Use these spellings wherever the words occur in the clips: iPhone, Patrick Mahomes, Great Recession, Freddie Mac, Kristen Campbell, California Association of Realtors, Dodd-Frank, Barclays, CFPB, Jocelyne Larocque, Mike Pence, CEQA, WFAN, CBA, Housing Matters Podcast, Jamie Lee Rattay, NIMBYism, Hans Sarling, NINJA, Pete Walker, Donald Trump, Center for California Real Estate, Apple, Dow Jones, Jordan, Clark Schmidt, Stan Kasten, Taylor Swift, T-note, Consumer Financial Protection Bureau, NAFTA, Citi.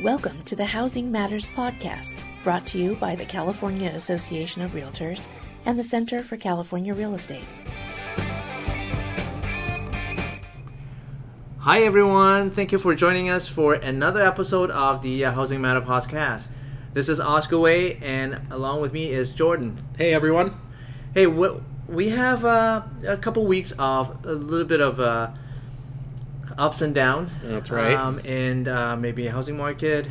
Welcome to the Housing Matters Podcast, brought to you by the California Association of Realtors and the Center for California Real Estate. Hi everyone, thank you for joining us for another episode of the Housing Matters Podcast. This is Oscar Way, and along with me is Jordan. Hey everyone. Hey, we have a couple weeks of a little bit of ups and downs. That's right. And maybe a housing market.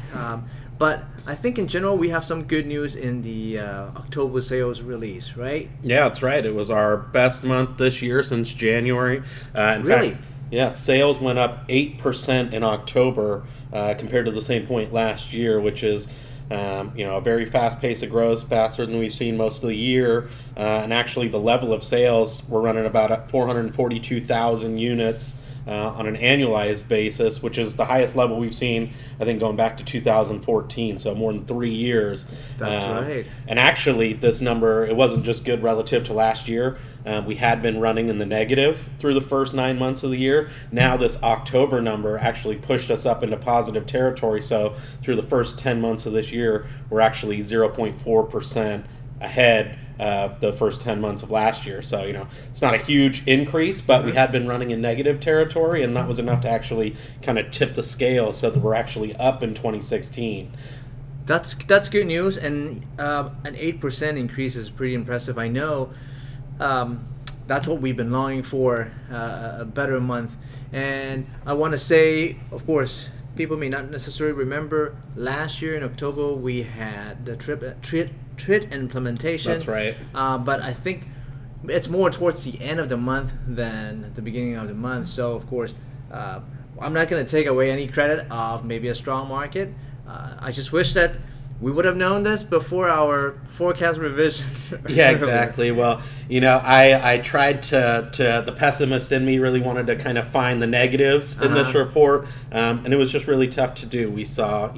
But I think in general we have some good news in the October sales release, right? Yeah, that's right. It was our best month this year since January. In fact, yeah, sales went up 8% in October compared to the same point last year, which is a very fast pace of growth, faster than we've seen most of the year. And actually the level of sales, we're running about 442,000 units on an annualized basis, which is the highest level we've seen, I think, going back to 2014, so more than 3 years. That's right. And actually, this number, it wasn't just good relative to last year. We had been running in the negative through the first 9 months of the year. Now this October number actually pushed us up into positive territory, so through the first 10 months of this year, we're actually 0.4% ahead the first 10 months of last year. So, it's not a huge increase, but we had been running in negative territory, and that was enough to actually kind of tip the scale so that we're actually up in 2016. That's good news, and an 8% increase is pretty impressive. I know that's what we've been longing for, a better month. And I want to say, of course, people may not necessarily remember last year in October we had the TRID implementation. That's right. But I think it's more towards the end of the month than the beginning of the month. So, of course, I'm not going to take away any credit of maybe a strong market. I just wish that we would have known this before our forecast revisions. Yeah, exactly. Well, I tried to the pessimist in me really wanted to kind of find the negatives in this report, and it was just really tough to do. We saw,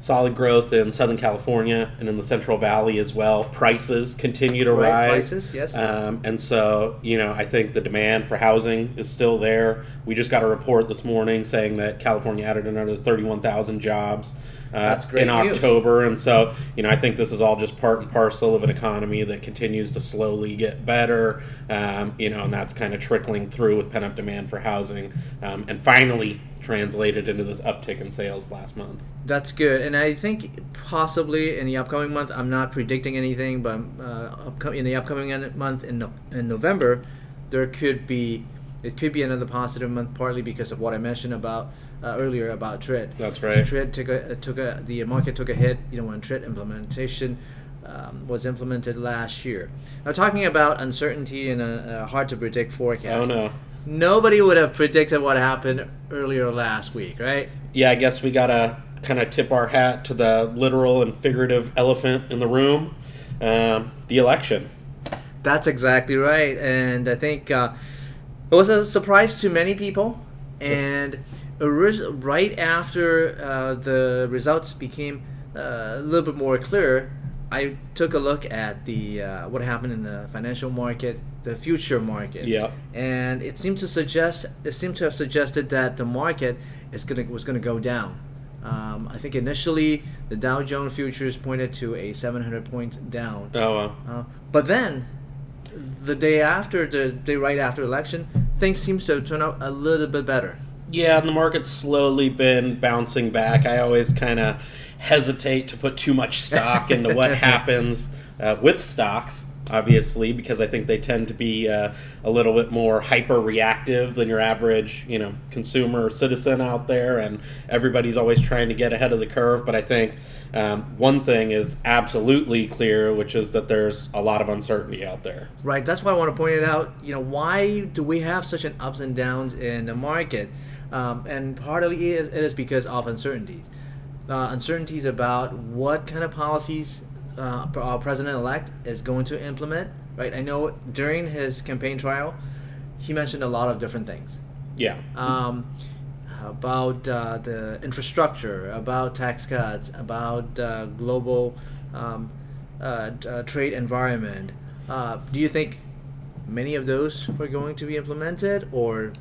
solid growth in Southern California and in the Central Valley as well. Prices continue to rise. Prices, yes. And so, I think the demand for housing is still there. We just got a report this morning saying that California added another 31,000 jobs That's great in October. News. And so, I think this is all just part and parcel of an economy that continues to slowly get better, and that's kind of trickling through with pent-up demand for housing. And finally, translated into this uptick in sales last month. That's good, and I think possibly in the upcoming month, I'm not predicting anything, but in the upcoming month in November, it could be another positive month, partly because of what I mentioned about earlier about TRID. That's right. TRID the market took a hit, when TRID implementation was implemented last year. Now, talking about uncertainty and a hard to predict forecast. Oh no. Nobody would have predicted what happened earlier last week, right? Yeah, I guess we got to kind of tip our hat to the literal and figurative elephant in the room, the election. That's exactly right. And I think it was a surprise to many people. And right after the results became a little bit more clear, I took a look at the what happened in the financial market, the future market, and it seemed to have suggested that the market was going to go down. I think initially the Dow Jones futures pointed to a 700 points down. Oh wow! But then, the day right after election, things seems to turn out a little bit better. Yeah, and the market's slowly been bouncing back. I always kind of hesitate to put too much stock into what happens with stocks, obviously, because I think they tend to be a little bit more hyper-reactive than your average, consumer or citizen out there, and everybody's always trying to get ahead of the curve. But I think one thing is absolutely clear, which is that there's a lot of uncertainty out there. Right. That's why I want to point it out. Why do we have such an ups and downs in the market? And partly it is because of uncertainties. Uncertainties about what kind of policies our president-elect is going to implement, right? I know during his campaign trial, he mentioned a lot of different things. Yeah. About the infrastructure, about tax cuts, about global trade environment, Do you think many of those are going to be implemented, or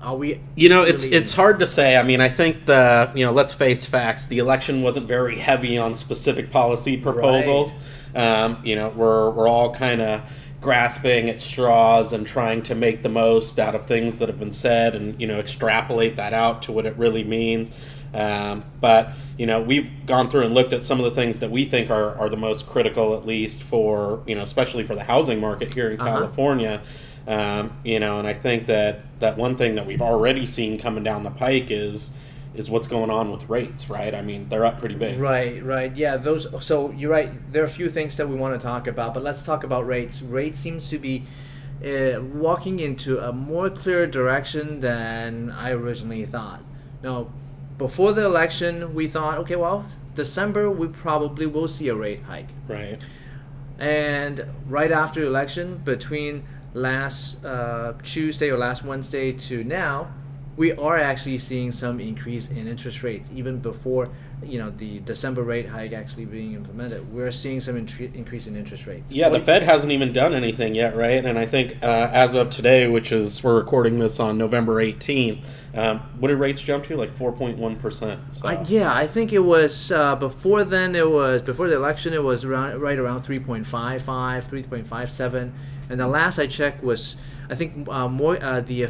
are we? You know, it's hard to say. I mean, I think the let's face facts. The election wasn't very heavy on specific policy proposals. Right. We're all kind of grasping at straws and trying to make the most out of things that have been said, and extrapolate that out to what it really means. But we've gone through and looked at some of the things that we think are the most critical, at least for especially for the housing market here in California. And I think that one thing that we've already seen coming down the pike is what's going on with rates, right? I mean, they're up pretty big. Right. Yeah, so you're right. There are a few things that we want to talk about, but let's talk about rates. Rates seems to be walking into a more clear direction than I originally thought. Now, before the election, we thought, okay, well, December, we probably will see a rate hike. Right. And right after the election, between last Tuesday or last Wednesday to now, we are actually seeing some increase in interest rates, even before the December rate hike actually being implemented. We're seeing some increase in interest rates. Yeah, the Fed hasn't even done anything yet, right? And I think as of today, which is we're recording this on November 18th, what did rates jump to? Like 4.1%. So. I think it was before then. It was before the election. It was right around 3.55, 3.57, and the last I checked was I think the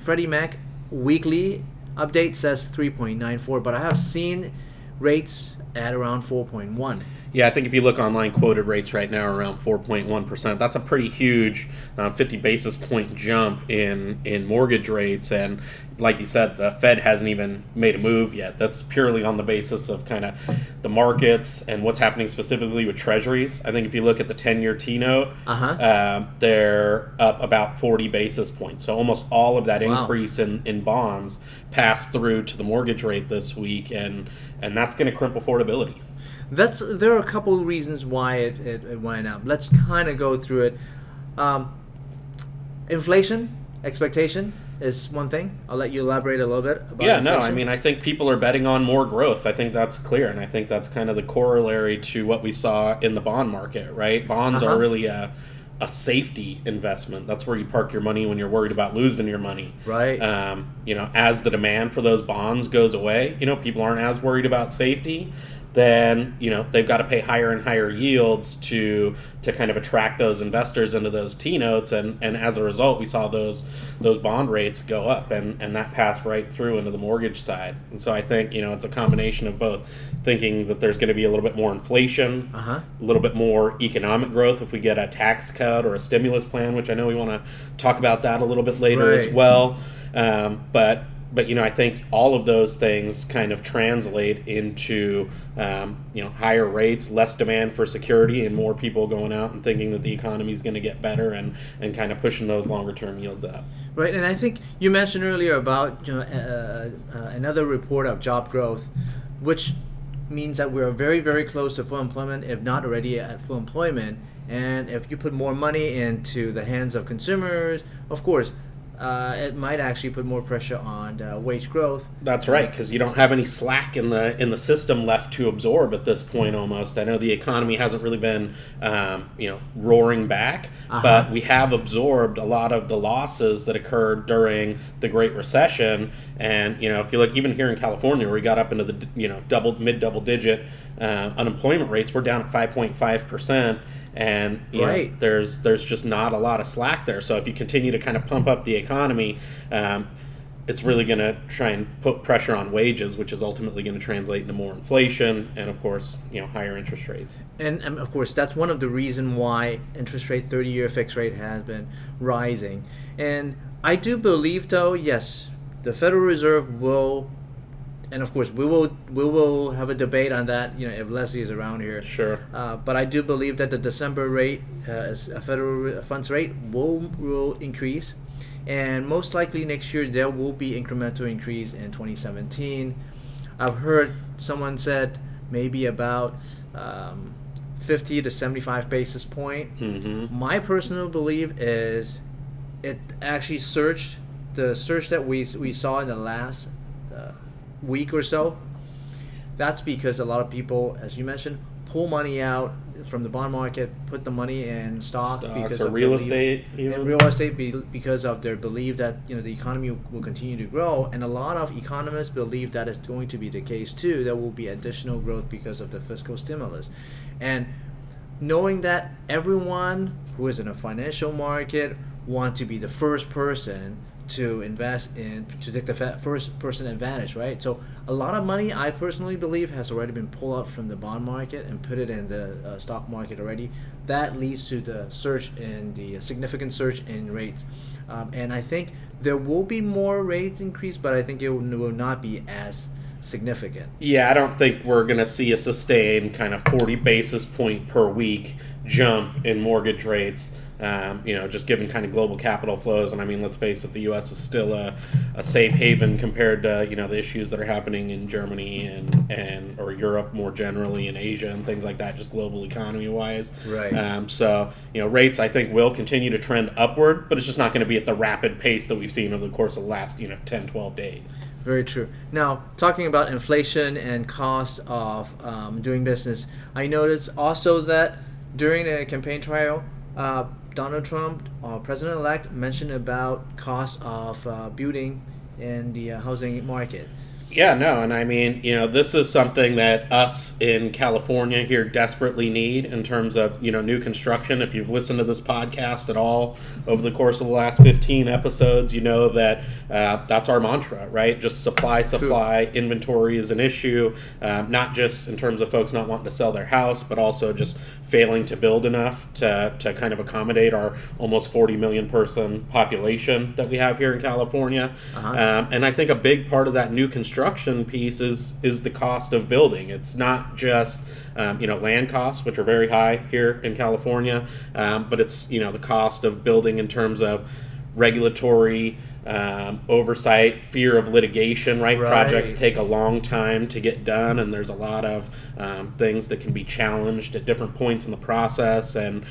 Freddie Mac weekly update says 3.94, but I have seen rates at around 4.1. Yeah, I think if you look online, quoted rates right now are around 4.1%. That's a pretty huge 50 basis point jump in mortgage rates. And like you said, the Fed hasn't even made a move yet. That's purely on the basis of kind of the markets and what's happening specifically with treasuries. I think if you look at the 10-year T-note, they're up about 40 basis points. So almost all of that increase in bonds passed through to the mortgage rate this week, and that's going to crimp affordability. There are a couple of reasons why it went up. Let's kind of go through it. Inflation expectation is one thing. I'll let you elaborate a little bit about inflation. Yeah, no, I mean, I think people are betting on more growth. I think that's clear, and I think that's kind of the corollary to what we saw in the bond market, right? Bonds are really a safety investment. That's where you park your money when you're worried about losing your money. Right. As the demand for those bonds goes away, people aren't as worried about safety. Then they've got to pay higher and higher yields to kind of attract those investors into those T-notes, and as a result, we saw those bond rates go up, and that passed right through into the mortgage side. And so I think it's a combination of both, thinking that there's going to be a little bit more inflation, a little bit more economic growth if we get a tax cut or a stimulus plan, which I know we want to talk about that a little bit later as well. But I think all of those things kind of translate into higher rates, less demand for security, and more people going out and thinking that the economy is going to get better, and kind of pushing those longer term yields up. Right, and I think you mentioned earlier about another report of job growth, which means that we're very, very close to full employment, if not already at full employment. And if you put more money into the hands of consumers, of course, it might actually put more pressure on wage growth. That's right, because you don't have any slack in the system left to absorb at this point. Almost, I know the economy hasn't really been roaring back, but we have absorbed a lot of the losses that occurred during the Great Recession. And if you look, even here in California, where we got up into the mid double digit unemployment rates, we're down at 5.5%. And there's just not a lot of slack there. So if you continue to kind of pump up the economy, it's really going to try and put pressure on wages, which is ultimately going to translate into more inflation and, of course, higher interest rates. And of course, that's one of the reasons why interest rate, 30-year fixed rate, has been rising. And I do believe, though, yes, the Federal Reserve will. And of course, we will have a debate on that, if Leslie is around here. Sure. But I do believe that the December rate, a federal funds rate, will increase, and most likely next year there will be incremental increase in 2017. I've heard someone said maybe about 50 to 75 basis point. Mm-hmm. My personal belief is it actually surged. The surge that we saw in the last week or so, that's because a lot of people, as you mentioned, pull money out. from the bond market, put the money in stocks because of real estate, even real estate, because of their belief that, you know, the economy will continue to grow, and a lot of economists believe that is going to be the case too. There will be additional growth because of the fiscal stimulus, and knowing that everyone who is in a financial market wants to be the first person to invest in, to take the first person advantage, right? So a lot of money, I personally believe, has already been pulled up from the bond market and put it in the stock market already. That leads to the surge in the significant surge in rates, and I think there will be more rates increase, but I think it will not be as significant. Yeah, I don't think we're going to see a sustained kind of 40 basis point per week jump in mortgage rates. You know, just given kind of global capital flows, and I mean, let's face it, the U.S. is still a safe haven compared to, you know, the issues that are happening in Germany and or Europe more generally, in Asia and things like that, just global economy wise. Right. So, you know, rates I think will continue to trend upward, but it's just not going to be at the rapid pace that we've seen over the course of the last, you know, 10, 12 days. Very true. Now, talking about inflation and cost of doing business, I noticed also that during the campaign trial, Donald Trump, president-elect, mentioned about cost of building in the housing market. Yeah, no, and I mean, you know, this is something that us in California here desperately need in terms of, you know, new construction. If you've listened to this podcast at all over the course of the last 15 episodes, you know that that's our mantra, right? Just supply. True. Inventory is an issue, not just in terms of folks not wanting to sell their house, but also just failing to build enough to kind of accommodate our almost 40 million person population that we have here in California. Uh-huh. And I think a big part of that new construction piece is the cost of building. It's not just you know, land costs, which are very high here in California, but it's, you know, the cost of building in terms of regulatory oversight, fear of litigation, right? Projects take a long time to get done, and there's a lot of things that can be challenged at different points in the process, and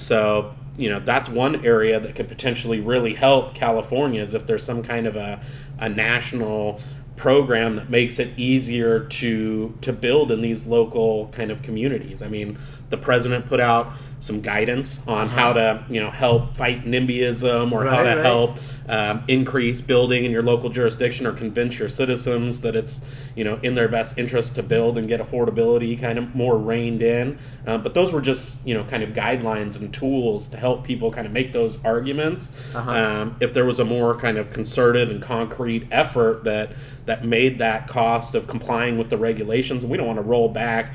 so, you know, that's one area that could potentially really help California is if there's some kind of a national program that makes it easier to build in these local kind of communities. I mean, the president put out some guidance on how to, you know, help fight NIMBYism or how to help increase building in your local jurisdiction or convince your citizens that it's, you know, in their best interest to build and get affordability kind of more reined in. But those were just, you know, kind of guidelines and tools to help people kind of make those arguments. Uh-huh. If there was a more kind of concerted and concrete effort that made that cost of complying with the regulations, and we don't want to roll back,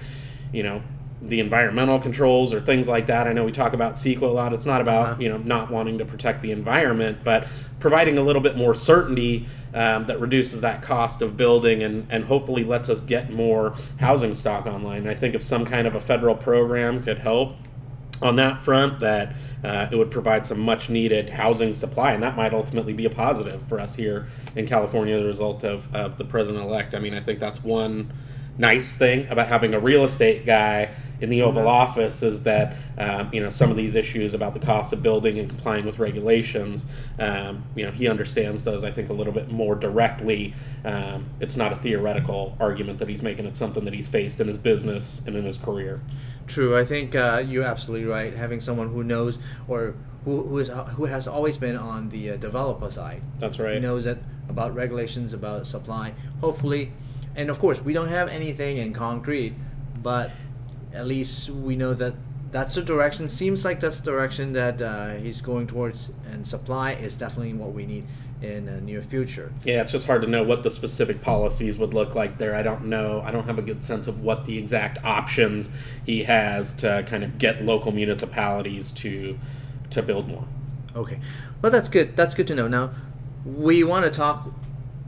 you know, the environmental controls or things like that. I know we talk about CEQA a lot. It's not about, you know, not wanting to protect the environment, but providing a little bit more certainty that reduces that cost of building and hopefully lets us get more housing stock online. And I think if some kind of a federal program could help on that front, that it would provide some much needed housing supply, and that might ultimately be a positive for us here in California as a result of the president-elect. I mean, I think that's one nice thing about having a real estate guy in the Oval Office is that, you know, some of these issues about the cost of building and complying with regulations, you know, he understands those, I think, a little bit more directly. It's not a theoretical argument that he's making. It's something that he's faced in his business and in his career. True. I think you're absolutely right. Having someone who knows or who has always been on the developer side. That's right. Who knows that about regulations, about supply, hopefully. And of course, we don't have anything in concrete, but at least we know that that's the direction. Seems like that's the direction that he's going towards, and supply is definitely what we need in the near future. Yeah, it's just hard to know what the specific policies would look like there. I don't know. I don't have a good sense of what the exact options he has to kind of get local municipalities to build more. Okay, well, that's good. That's good to know. Now, we want to talk.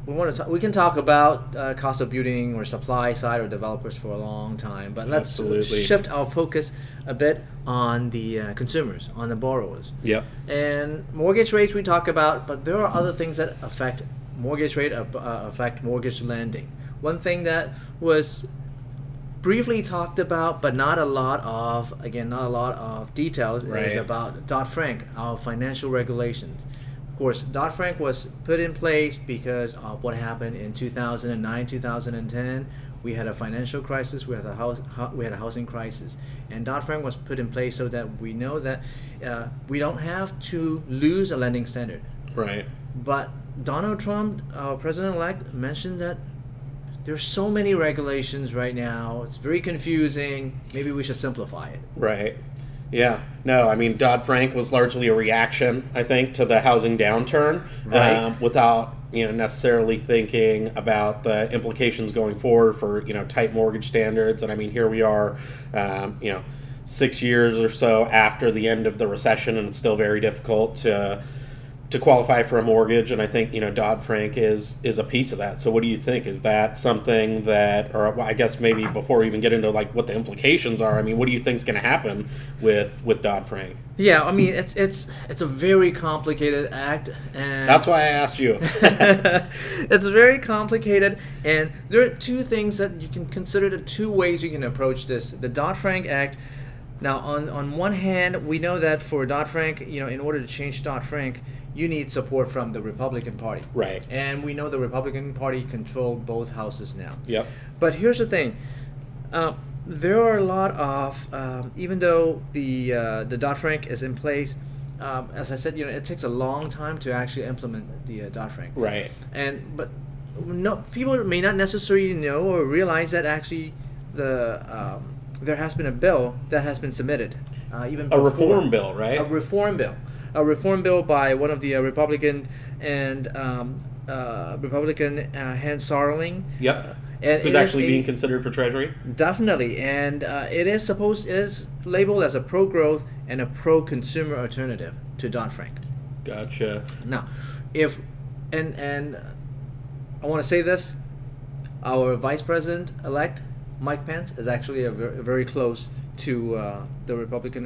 We can talk about cost of building or supply side or developers for a long time, but let's shift our focus a bit on the consumers, on the borrowers. Yeah. And mortgage rates we talk about, but there are other things that affect mortgage rate, affect mortgage lending. One thing that was briefly talked about, but not a lot of details, is about Dodd-Frank, our financial regulations. Of course, Dodd-Frank was put in place because of what happened in 2009, 2010 We had a financial crisis. We had a housing crisis, and Dodd-Frank was put in place so that we know that we don't have to lose a lending standard. Right. But Donald Trump, our president-elect, mentioned that there's so many regulations right now. It's very confusing. Maybe we should simplify it. Right. Yeah. No, I mean, Dodd-Frank was largely a reaction, I think, to the housing downturn, right. Without necessarily thinking about the implications going forward for, tight mortgage standards. And I mean, here we are, 6 years or so after the end of the recession, and it's still very difficult to qualify for a mortgage. And I think, Dodd-Frank is a piece of that. So what do you think? Is that something that, or I guess maybe before we even get into like what the implications are, I mean, what do you think is going to happen with Dodd-Frank? Yeah, I mean, it's a very complicated act, and that's why I asked you. It's very complicated, and there are two things that you can consider, the two ways you can approach this. The Dodd-Frank Act. Now, on one hand, we know that for Dodd-Frank, in order to change Dodd-Frank, you need support from the Republican Party. Right. And we know the Republican Party control both houses now. Yep. But here's the thing. There are a lot of, even though the Dodd-Frank is in place, as I said, it takes a long time to actually implement the Dodd-Frank. Right. But no, people may not necessarily know or realize that actually there has been a bill that has been submitted. Reform bill, right? A reform bill by one of the Republican Hans Sarling. Yep. And who's actually being considered for Treasury? Definitely, and it is labeled as a pro-growth and a pro-consumer alternative to Dodd-Frank. Gotcha. Now, I want to say this, our Vice President-elect Mike Pence is actually very close to the Republican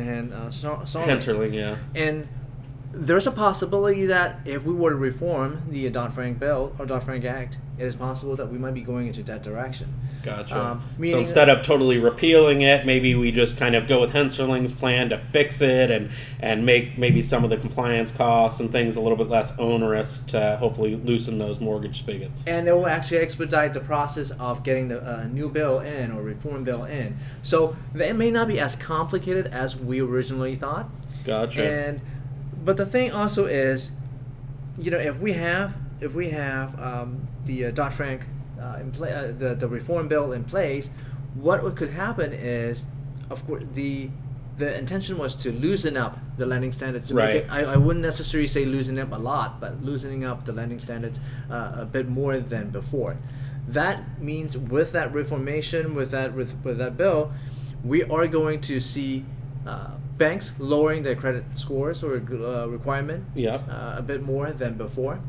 Sarling. Yeah. And there's a possibility that if we were to reform the Dodd-Frank bill or Dodd-Frank Act, it is possible that we might be going into that direction. Gotcha. So instead of totally repealing it, maybe we just kind of go with Hans Sarling's plan to fix it and make maybe some of the compliance costs and things a little bit less onerous to hopefully loosen those mortgage spigots. And it will actually expedite the process of getting the new bill in or reform bill in. So it may not be as complicated as we originally thought. Gotcha. But the thing also is, if we have the Dodd-Frank the reform bill in place, what could happen is, of course, the intention was to loosen up the lending standards. To right. Make it, I wouldn't necessarily say loosen up a lot, but loosening up the lending standards a bit more than before. That means with that reformation, with that bill, we are going to see banks lowering their credit scores or requirement. Yep. A bit more than before.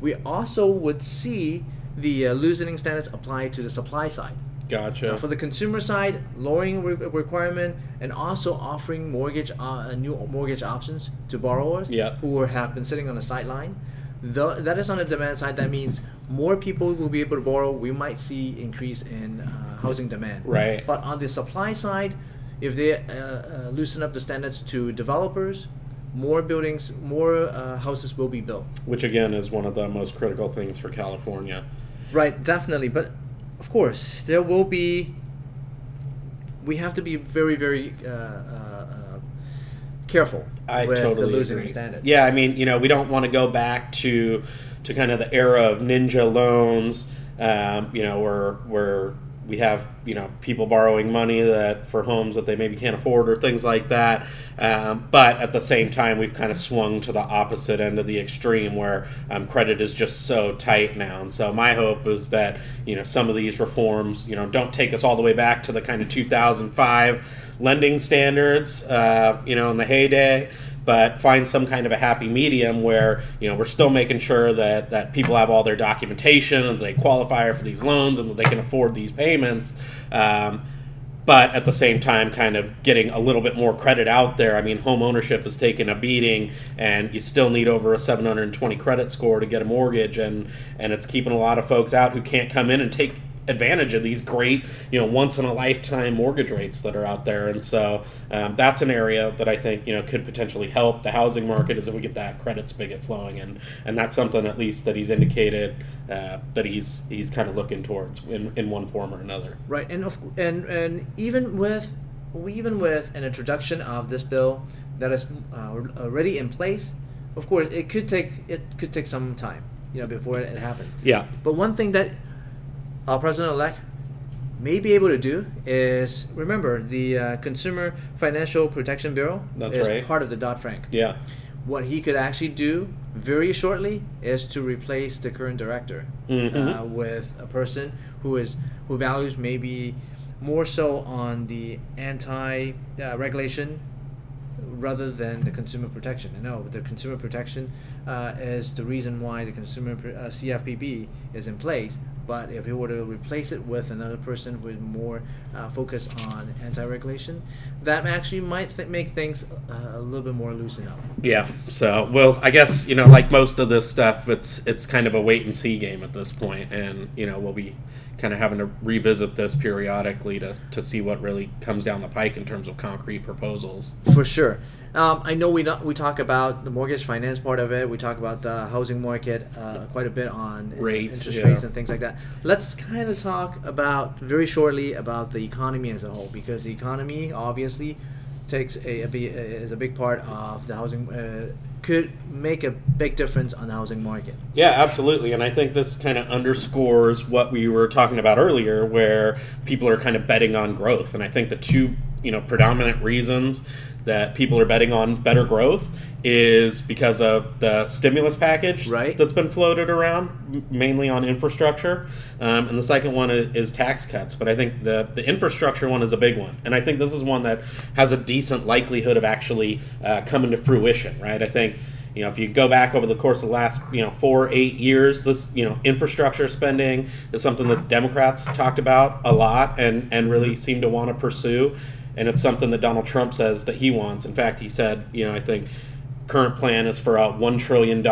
We also would see the loosening standards apply to the supply side. Gotcha. Now, for the consumer side, lowering requirement and also offering new mortgage options to borrowers. Yep. Who have been sitting on the sideline. That is on the demand side. That means more people will be able to borrow. We might see increase in housing demand. Right. But on the supply side, if they loosen up the standards to developers, more buildings, more houses will be built. Which again is one of the most critical things for California. Right, definitely. But of course, we have to be very, very careful with the loosening standards. Yeah, I mean, we don't want to go back to kind of the era of NINJA loans, where we have, people borrowing money for homes that they maybe can't afford or things like that. But at the same time, we've kind of swung to the opposite end of the extreme where credit is just so tight now. And so my hope is that, some of these reforms, don't take us all the way back to the kind of 2005 lending standards, in the heyday, but find some kind of a happy medium where, we're still making sure that people have all their documentation and they qualify for these loans and that they can afford these payments. But at the same time, kind of getting a little bit more credit out there. I mean, home ownership has taken a beating, and you still need over a 720 credit score to get a mortgage, and it's keeping a lot of folks out who can't come in and take advantage of these great, once in a lifetime mortgage rates that are out there. And so that's an area that I think, could potentially help the housing market, is if we get that credit spigot flowing. And that's something at least that he's indicated that he's kind of looking towards in one form or another. Right. And even with an introduction of this bill that is already in place, of course, it could take some time, before it happens. Yeah. But one thing that our president-elect may be able to do is, remember, the Consumer Financial Protection Bureau is part of the Dodd-Frank. Yeah. What he could actually do very shortly is to replace the current director with a person who values maybe more so on the anti-regulation rather than the consumer protection. No, the consumer protection is the reason why the consumer CFPB is in place. But if you were to replace it with another person with more focus on anti-regulation, that actually might make things a little bit more loosened up. Yeah. So, well, I guess, like most of this stuff, it's kind of a wait and see game at this point, and we'll be kind of having to revisit this periodically to see what really comes down the pike in terms of concrete proposals. For sure. I know we talk about the mortgage finance part of it. We talk about the housing market quite a bit on rates, interest rates and things like that. Let's kind of talk about very shortly about the economy as a whole, because the economy obviously takes is a big part of the housing, could make a big difference on the housing market. Yeah, absolutely. And I think this kind of underscores what we were talking about earlier, where people are kind of betting on growth. And I think the two predominant reasons that people are betting on better growth is because of the stimulus package that's been floated around, mainly on infrastructure. And the second one is tax cuts. But I think the infrastructure one is a big one. And I think this is one that has a decent likelihood of actually coming to fruition, right? I think, if you go back over the course of the last, 4-8 years, this, infrastructure spending is something that Democrats talked about a lot and really seem to want to pursue. And it's something that Donald Trump says that he wants. In fact, he said, I think current plan is for a $1 trillion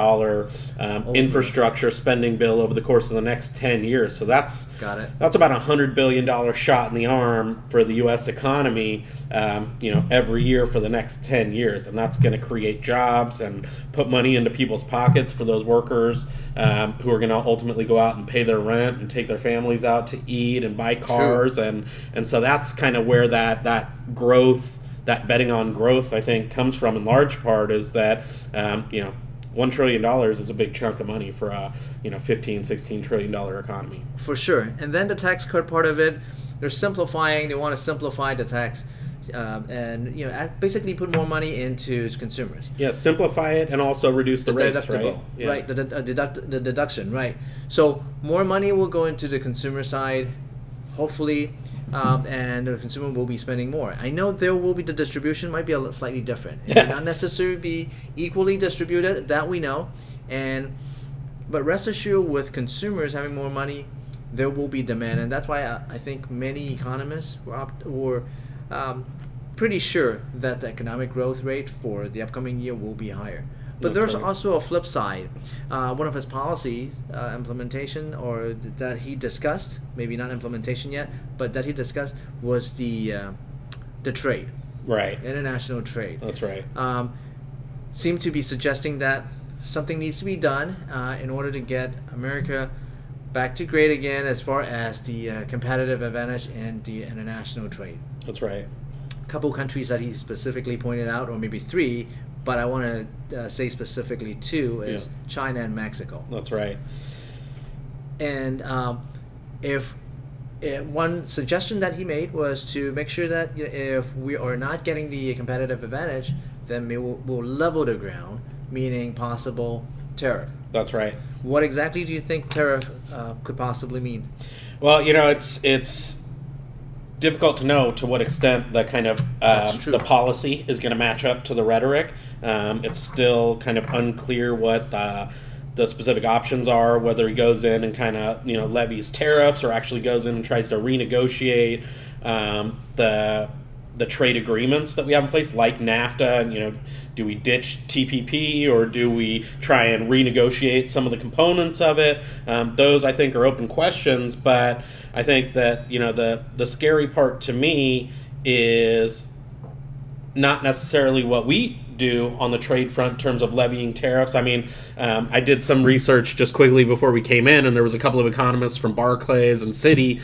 infrastructure spending bill over the course of the next 10 years. So that's about a $100 billion shot in the arm for the U.S. economy, every year for the next 10 years. And that's going to create jobs and put money into people's pockets for those workers who are going to ultimately go out and pay their rent and take their families out to eat and buy cars. True. And so that's kind of where that growth, that betting on growth, I think, comes from in large part, is that, $1 trillion is a big chunk of money for a, $15, $16 trillion economy. For sure. And then the tax cut part of it, they're simplifying. They want to simplify the tax and, basically put more money into consumers. Yeah, simplify it and also reduce the rates, right? Yeah. Right, the deduction, right. So more money will go into the consumer side, hopefully. And the consumer will be spending more. I know there will be, the distribution might be a little slightly different. It may not necessarily be equally distributed, that we know. But rest assured, with consumers having more money, there will be demand. And that's why I think many economists were pretty sure that the economic growth rate for the upcoming year will be higher. But there's also a flip side. One of his policy implementation, or that he discussed, maybe not implementation yet, but that he discussed, was the trade. Right. International trade. That's right. Seemed to be suggesting that something needs to be done in order to get America back to great again as far as the competitive advantage in the international trade. That's right. A couple countries that he specifically pointed out, or maybe three, but I want to say specifically two, is China and Mexico. That's right. And if one suggestion that he made was to make sure that if we are not getting the competitive advantage, then we'll level the ground, meaning possible tariff. That's right. What exactly do you think tariff could possibly mean? Well, it's difficult to know to what extent the kind of the policy is going to match up to the rhetoric. It's still kind of unclear what the specific options are, whether he goes in and kind of levies tariffs or actually goes in and tries to renegotiate the trade agreements that we have in place, like NAFTA, and do we ditch TPP or do we try and renegotiate some of the components of it? Those, I think, are open questions, but I think that, you know, the scary part to me is not necessarily what we do on the trade front in terms of levying tariffs. I mean, I did some research just quickly before we came in, and there was a couple of economists from Barclays and Citi,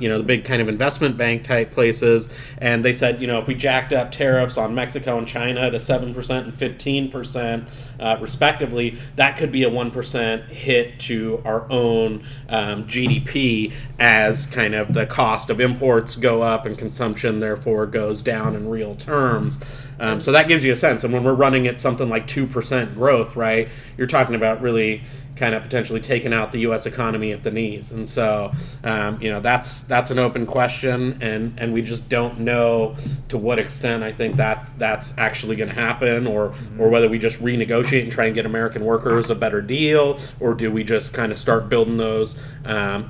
you know, the big kind of investment bank type places, and they said, you know, if we jacked up tariffs on Mexico and China to 7% and 15% respectively, that could be a 1% hit to our own GDP as kind of the cost of imports go up and consumption therefore goes down in real terms. So that gives you a sense. And when we're running at something like 2% growth, right, you're talking about really kind of potentially taking out the U.S. economy at the knees. And so, you know, that's an open question, and we just don't know to what extent I think that's actually going to happen, or whether we just renegotiate and try and get American workers a better deal, or do we just kind of start building those,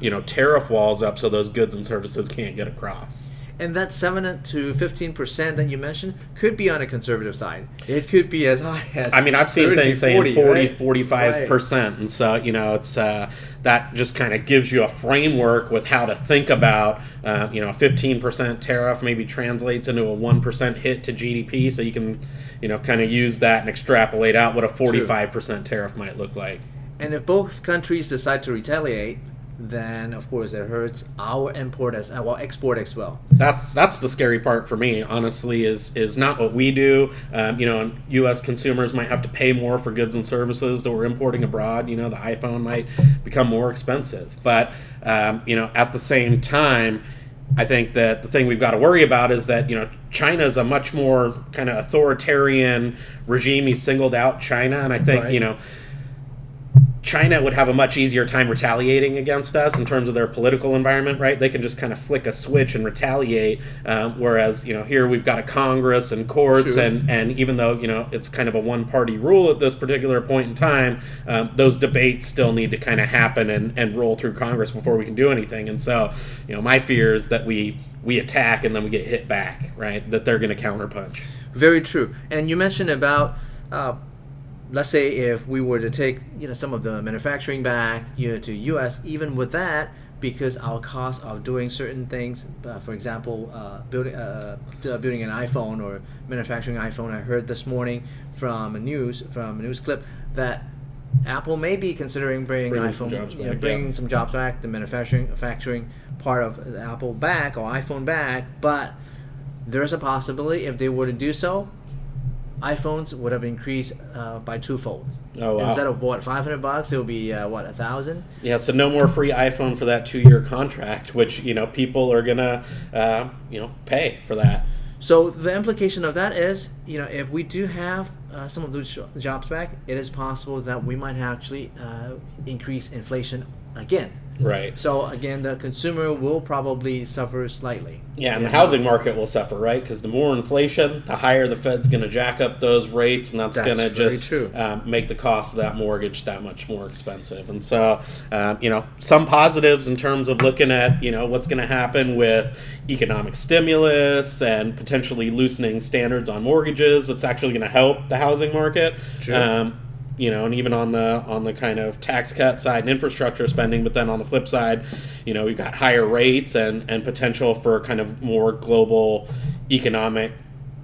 you know, tariff walls up so those goods and services can't get across. And that 7 to 15% that you mentioned could be on a conservative side. It could be as high as, I mean, I've seen 30, things 40, saying 40, right? 45%. Right. And so, you know, it's that just kind of gives you a framework with how to think about, you know, a 15% tariff maybe translates into a 1% hit to GDP. So you can, you know, kind of use that and extrapolate out what a 45% tariff might look like. And if both countries decide to retaliate, then of course it hurts our import as well, export as well. That's the scary part for me, honestly, is not what we do. You know, U.S. consumers might have to pay more for goods and services that we're importing abroad. You know, the iPhone might become more expensive. But, you know, at the same time, I think that the thing we've got to worry about is that, you know, China is a much more kind of authoritarian regime. He singled out China, and I think, right, you know, China would have a much easier time retaliating against us in terms of their political environment, right? They can just kind of flick a switch and retaliate, whereas, you know, here we've got a Congress and courts, and even though, you know, it's kind of a one-party rule at this particular point in time, those debates still need to kind of happen and roll through Congress before we can do anything. And so, you know, my fear is that we attack and then we get hit back, right? That they're going to counterpunch. Very true. And you mentioned about... let's say if we were to take, you know, some of the manufacturing back, you know, to U.S., even with that, because our cost of doing certain things, for example, building an iPhone or manufacturing iPhone, I heard this morning from a news clip that Apple may be considering bringing some jobs back, the manufacturing part of Apple back or iPhone back, but there's a possibility if they were to do so, iPhones would have increased by twofold. Oh, wow. Instead of what, $500, it would be $1,000. Yeah, so no more free iPhone for that 2-year contract, which, you know, people are gonna pay for that. So the implication of that is, you know, if we do have some of those jobs back, it is possible that we might actually increase inflation again. Right. So again, the consumer will probably suffer slightly. Yeah, and the housing market will suffer, right? Because the more inflation, the higher the Fed's going to jack up those rates, and that's going to just make the cost of that mortgage that much more expensive. And so, you know, some positives in terms of looking at, you know, what's going to happen with economic stimulus and potentially loosening standards on mortgages. That's actually going to help the housing market. True. You know, and even on the kind of tax cut side and infrastructure spending, but then on the flip side, you know, we've got higher rates and potential for kind of more global economic,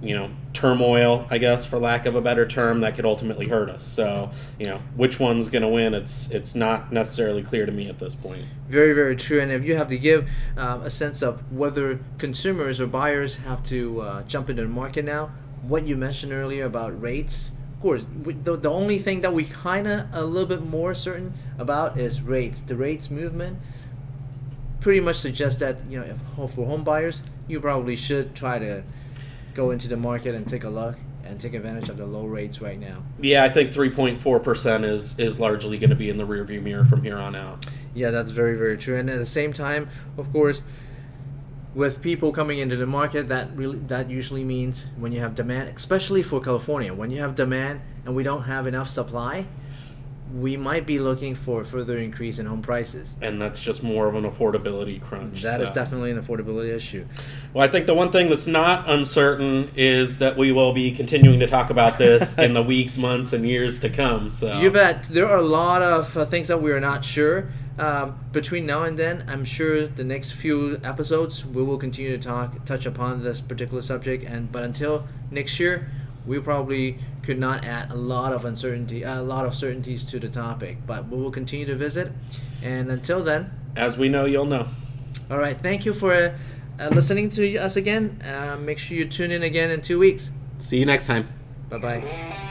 you know, turmoil, I guess, for lack of a better term, that could ultimately hurt us. So, you know, which one's going to win? It's not necessarily clear to me at this point. Very, very true. And if you have to give a sense of whether consumers or buyers have to jump into the market now, what you mentioned earlier about rates, course, the only thing that we kind of a little bit more certain about is rates. The rates movement pretty much suggests that, you know, if for home buyers, you probably should try to go into the market and take a look and take advantage of the low rates right now. Yeah, I think 3.4% is largely going to be in the rearview mirror from here on out. Yeah, that's very, very true. And at the same time, of course, with people coming into the market, that usually means when you have demand, especially for California, when you have demand and we don't have enough supply, we might be looking for a further increase in home prices. And that's just more of an affordability crunch. That is definitely an affordability issue. Well, I think the one thing that's not uncertain is that we will be continuing to talk about this in the weeks, months, and years to come. So you bet. There are a lot of things that we are not sure. Between now and then, I'm sure the next few episodes, we will continue to touch upon this particular subject. But until next year, we probably could not add a lot of certainties to the topic, but we will continue to visit. And until then, as we know, you'll know. All right. Thank you for listening to us again. Make sure you tune in again in 2 weeks. See you next time. Bye-bye.